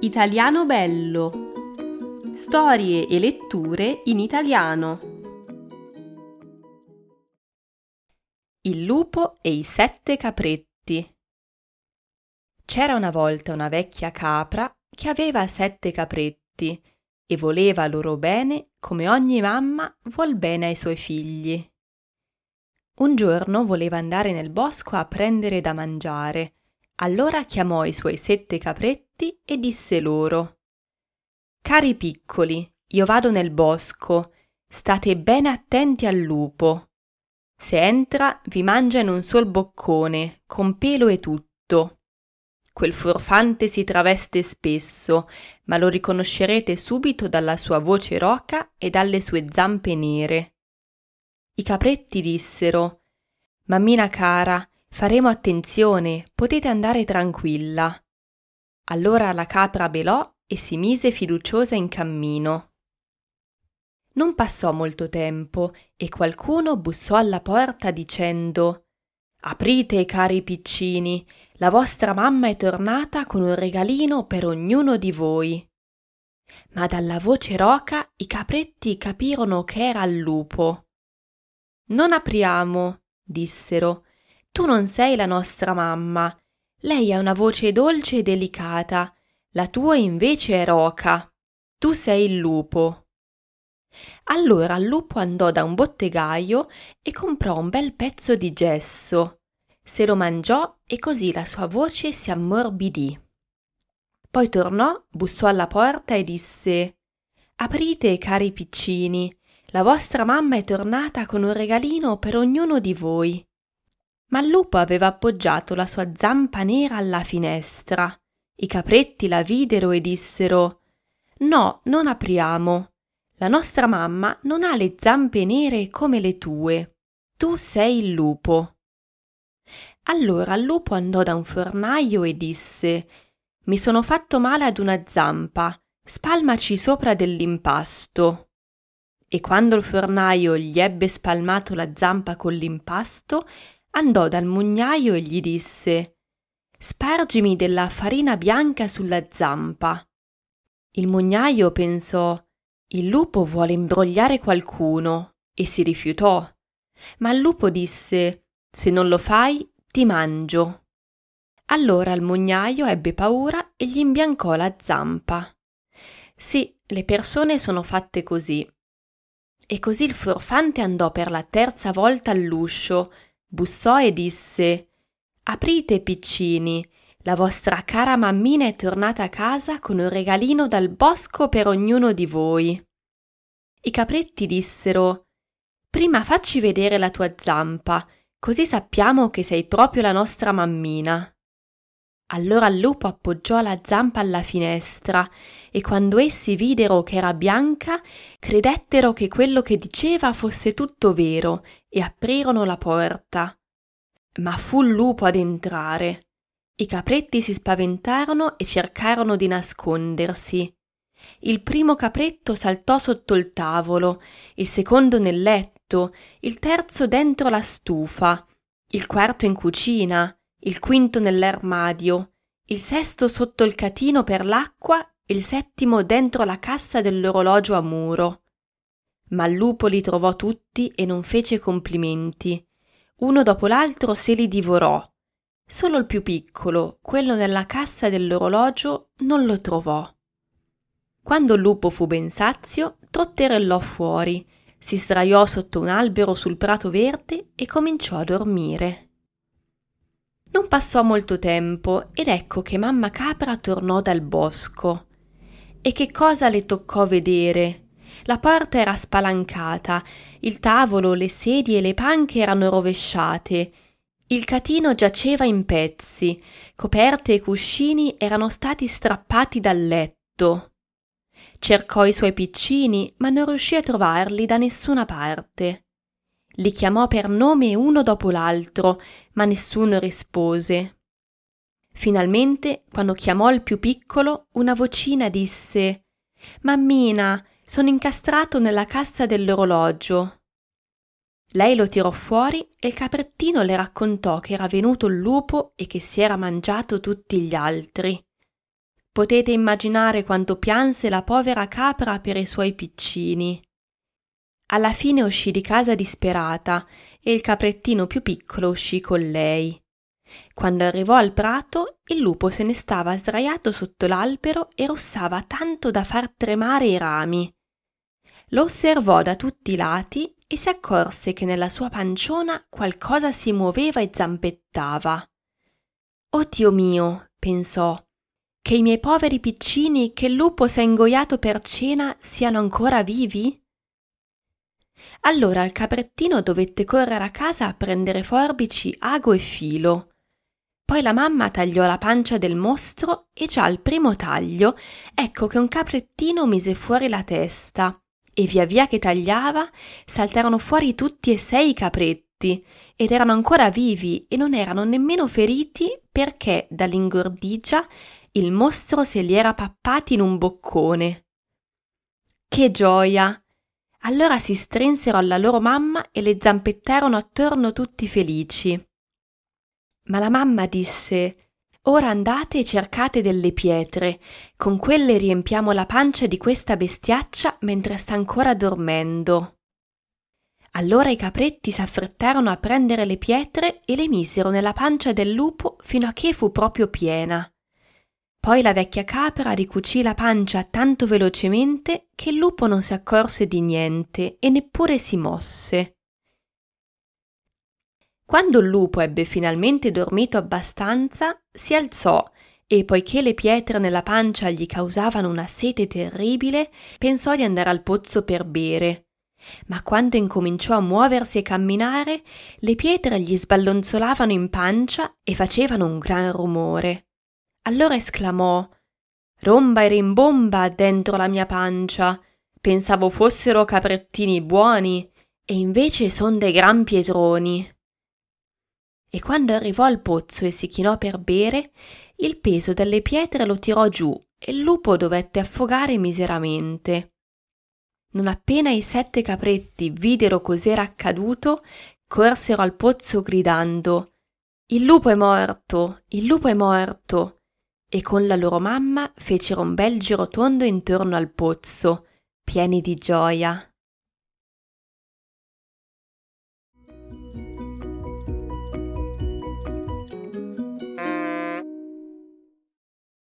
Italiano Bello. Storie e letture in italiano. Il lupo e i sette capretti. C'era una volta una vecchia capra che aveva 7 capretti e voleva loro bene come ogni mamma vuol bene ai suoi figli. Un giorno voleva andare nel bosco a prendere da mangiare. Allora chiamò i suoi 7 capretti e disse loro: «Cari piccoli, io vado nel bosco, state ben attenti al lupo. Se entra vi mangia in un sol boccone, con pelo e tutto. Quel furfante si traveste spesso, ma lo riconoscerete subito dalla sua voce roca e dalle sue zampe nere». I capretti dissero: «Mammina cara, faremo attenzione, potete andare tranquilla». Allora la capra belò e si mise fiduciosa in cammino. Non passò molto tempo e qualcuno bussò alla porta dicendo: «Aprite, cari piccini, la vostra mamma è tornata con un regalino per ognuno di voi». Ma dalla voce roca i capretti capirono che era il lupo. «Non apriamo», dissero, «tu non sei la nostra mamma, lei ha una voce dolce e delicata, la tua invece è roca, tu sei il lupo». Allora il lupo andò da un bottegaio e comprò un bel pezzo di gesso, se lo mangiò e così la sua voce si ammorbidì. Poi tornò, bussò alla porta e disse: «Aprite, cari piccini, la vostra mamma è tornata con un regalino per ognuno di voi». Ma il lupo aveva appoggiato la sua zampa nera alla finestra. I capretti la videro e dissero: «No, non apriamo. La nostra mamma non ha le zampe nere come le tue. Tu sei il lupo». Allora il lupo andò da un fornaio e disse: «Mi sono fatto male ad una zampa, spalmaci sopra dell'impasto». E quando il fornaio gli ebbe spalmato la zampa con l'impasto, andò dal mugnaio e gli disse: «Spargimi della farina bianca sulla zampa». Il mugnaio pensò: «Il lupo vuole imbrogliare qualcuno», e si rifiutò. Ma il lupo disse: «Se non lo fai, ti mangio». Allora il mugnaio ebbe paura e gli imbiancò la zampa. Sì, le persone sono fatte così. E così il furfante andò per la 3ª volta all'uscio, bussò e disse: «Aprite, piccini, la vostra cara mammina è tornata a casa con un regalino dal bosco per ognuno di voi». I capretti dissero: «Prima facci vedere la tua zampa, così sappiamo che sei proprio la nostra mammina». Allora il lupo appoggiò la zampa alla finestra e quando essi videro che era bianca, credettero che quello che diceva fosse tutto vero e aprirono la porta. Ma fu il lupo ad entrare. I capretti si spaventarono e cercarono di nascondersi. Il primo capretto saltò sotto il tavolo, il secondo nel letto, il terzo dentro la stufa, il quarto in cucina, il quinto nell'armadio, il sesto sotto il catino per l'acqua, il settimo dentro la cassa dell'orologio a muro. Ma il lupo li trovò tutti e non fece complimenti. Uno dopo l'altro se li divorò. Solo il più piccolo, quello nella cassa dell'orologio, non lo trovò. Quando il lupo fu ben sazio, trotterellò fuori, si sdraiò sotto un albero sul prato verde e cominciò a dormire. Non passò molto tempo ed ecco che mamma capra tornò dal bosco. E che cosa le toccò vedere? La porta era spalancata, il tavolo, le sedie e le panche erano rovesciate, il catino giaceva in pezzi, coperte e cuscini erano stati strappati dal letto. Cercò i suoi piccini, ma non riuscì a trovarli da nessuna parte. Li chiamò per nome uno dopo l'altro, ma nessuno rispose. Finalmente, quando chiamò il più piccolo, una vocina disse: «Mammina, sono incastrato nella cassa dell'orologio». Lei lo tirò fuori e il caprettino le raccontò che era venuto il lupo e che si era mangiato tutti gli altri. Potete immaginare quanto pianse la povera capra per i suoi piccini. Alla fine uscì di casa disperata e il caprettino più piccolo uscì con lei. Quando arrivò al prato, il lupo se ne stava sdraiato sotto l'albero e russava tanto da far tremare i rami. Lo osservò da tutti i lati e si accorse che nella sua panciona qualcosa si muoveva e zampettava. «Oh Dio mio!» pensò. «Che i miei poveri piccini che il lupo s'è ingoiato per cena siano ancora vivi?» Allora il caprettino dovette correre a casa a prendere forbici, ago e filo. Poi la mamma tagliò la pancia del mostro e già al primo taglio ecco che un caprettino mise fuori la testa e via via che tagliava saltarono fuori tutti e 6 i capretti ed erano ancora vivi e non erano nemmeno feriti perché dall'ingordigia il mostro se li era pappati in un boccone. Che gioia! Allora si strinsero alla loro mamma e le zampettarono attorno tutti felici. Ma la mamma disse: «Ora andate e cercate delle pietre, con quelle riempiamo la pancia di questa bestiaccia mentre sta ancora dormendo». Allora i capretti s'affrettarono a prendere le pietre e le misero nella pancia del lupo fino a che fu proprio piena. Poi la vecchia capra ricucì la pancia tanto velocemente che il lupo non si accorse di niente e neppure si mosse. Quando il lupo ebbe finalmente dormito abbastanza, si alzò e, poiché le pietre nella pancia gli causavano una sete terribile, pensò di andare al pozzo per bere. Ma quando incominciò a muoversi e camminare, le pietre gli sballonzolavano in pancia e facevano un gran rumore. Allora esclamò: «Romba e rimbomba dentro la mia pancia, pensavo fossero caprettini buoni, e invece son dei gran pietroni». E quando arrivò al pozzo e si chinò per bere, il peso delle pietre lo tirò giù e il lupo dovette affogare miseramente. Non appena i 7 capretti videro cos'era accaduto, corsero al pozzo gridando: «Il lupo è morto, il lupo è morto!» E con la loro mamma fecero un bel girotondo intorno al pozzo, pieni di gioia.